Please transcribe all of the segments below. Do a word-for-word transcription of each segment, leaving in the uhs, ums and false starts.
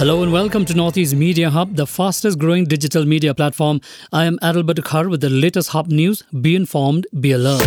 Hello and welcome to Northeast Media Hub, the fastest growing digital media platform. I am Adil Badukhar with the latest Hub news. Be informed, be alert.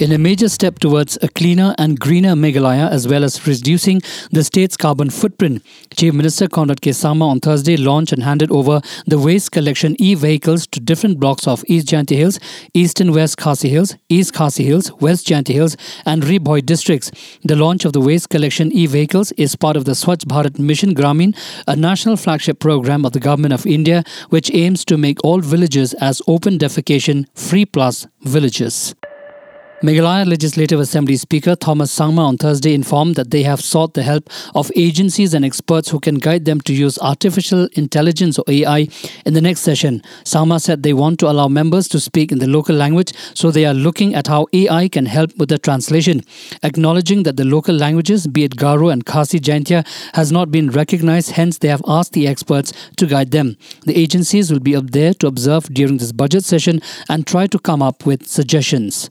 In a major step towards a cleaner and greener Meghalaya as well as reducing the state's carbon footprint, Chief Minister Conrad K. Sangma on Thursday launched and handed over the waste collection e-vehicles to different blocks of East Jayanti Hills, East and West Khasi Hills, East Khasi Hills, West Jayanti Hills and Ribhoi districts. The launch of the waste collection e-vehicles is part of the Swachh Bharat Mission Gramin, a national flagship program of the Government of India which aims to make all villages as open defecation free plus villages. Meghalaya Legislative Assembly Speaker Thomas Sangma on Thursday informed that they have sought the help of agencies and experts who can guide them to use artificial intelligence or A I in the next session. Sangma said they want to allow members to speak in the local language, so they are looking at how A I can help with the translation. Acknowledging that the local languages, be it Garo and Khasi Jaintia, has not been recognized, hence they have asked the experts to guide them. The agencies will be up there to observe during this budget session and try to come up with suggestions.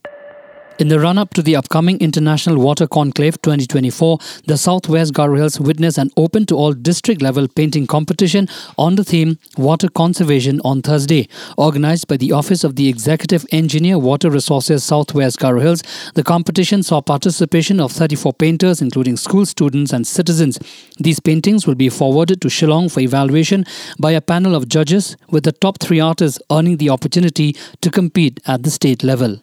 In the run-up to the upcoming International Water Conclave twenty twenty-four, the Southwest Garo Hills witnessed an open-to-all district-level painting competition on the theme Water Conservation on Thursday. Organised by the Office of the Executive Engineer Water Resources Southwest Garo Hills, the competition saw participation of thirty-four painters including school students and citizens. These paintings will be forwarded to Shillong for evaluation by a panel of judges, with the top three artists earning the opportunity to compete at the state level.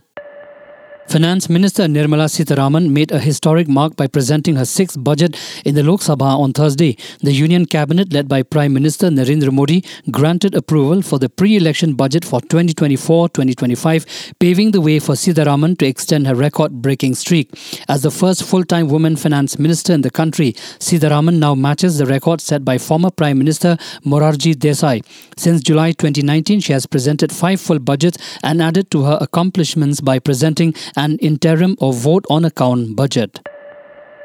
Finance Minister Nirmala Sitharaman made a historic mark by presenting her sixth budget in the Lok Sabha on Thursday. The Union Cabinet led by Prime Minister Narendra Modi granted approval for the pre-election budget for twenty twenty-four twenty twenty-five, paving the way for Sitharaman to extend her record-breaking streak. As the first full-time woman finance minister in the country, Sitharaman now matches the record set by former Prime Minister Morarji Desai. Since July twenty nineteen, she has presented five full budgets and added to her accomplishments by presenting an interim or vote-on-account budget.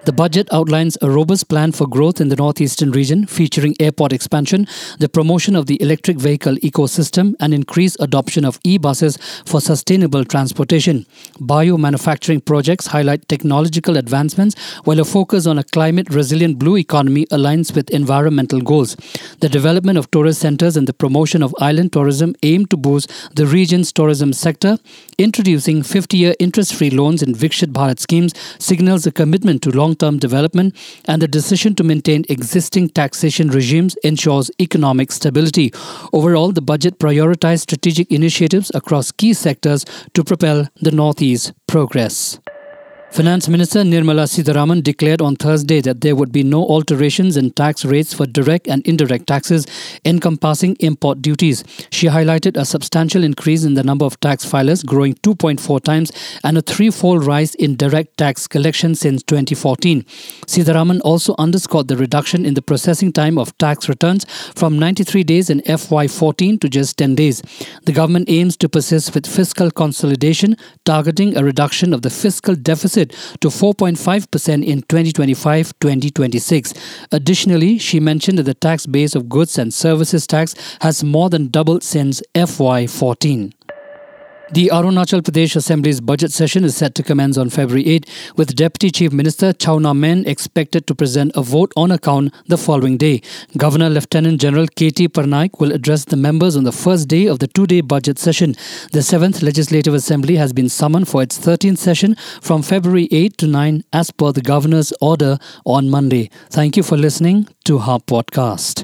The budget outlines a robust plan for growth in the northeastern region, featuring airport expansion, the promotion of the electric vehicle ecosystem and increased adoption of e-buses for sustainable transportation. Bio-manufacturing projects highlight technological advancements, while a focus on a climate-resilient blue economy aligns with environmental goals. The development of tourist centres and the promotion of island tourism aim to boost the region's tourism sector. Introducing fifty-year interest-free loans in Vikshit Bharat schemes signals a commitment to long long-term development, and the decision to maintain existing taxation regimes ensures economic stability. Overall, the budget prioritized strategic initiatives across key sectors to propel the Northeast's progress. Finance Minister Nirmala Sitharaman declared on Thursday that there would be no alterations in tax rates for direct and indirect taxes encompassing import duties. She highlighted a substantial increase in the number of tax filers, growing two point four times, and a threefold rise in direct tax collection since twenty fourteen. Sitharaman also underscored the reduction in the processing time of tax returns from ninety-three days in F Y fourteen to just ten days. The government aims to persist with fiscal consolidation, targeting a reduction of the fiscal deficit to four point five percent in twenty twenty-five twenty twenty-six. Additionally, she mentioned that the tax base of goods and services tax has more than doubled since F Y fourteen. The Arunachal Pradesh Assembly's budget session is set to commence on February eighth, with Deputy Chief Minister Chowna Men expected to present a vote on account the following day. Governor Lieutenant General K T Parnaik will address the members on the first day of the two-day budget session. The seventh Legislative Assembly has been summoned for its thirteenth session from February eighth to ninth as per the Governor's order on Monday. Thank you for listening to Hub Podcast.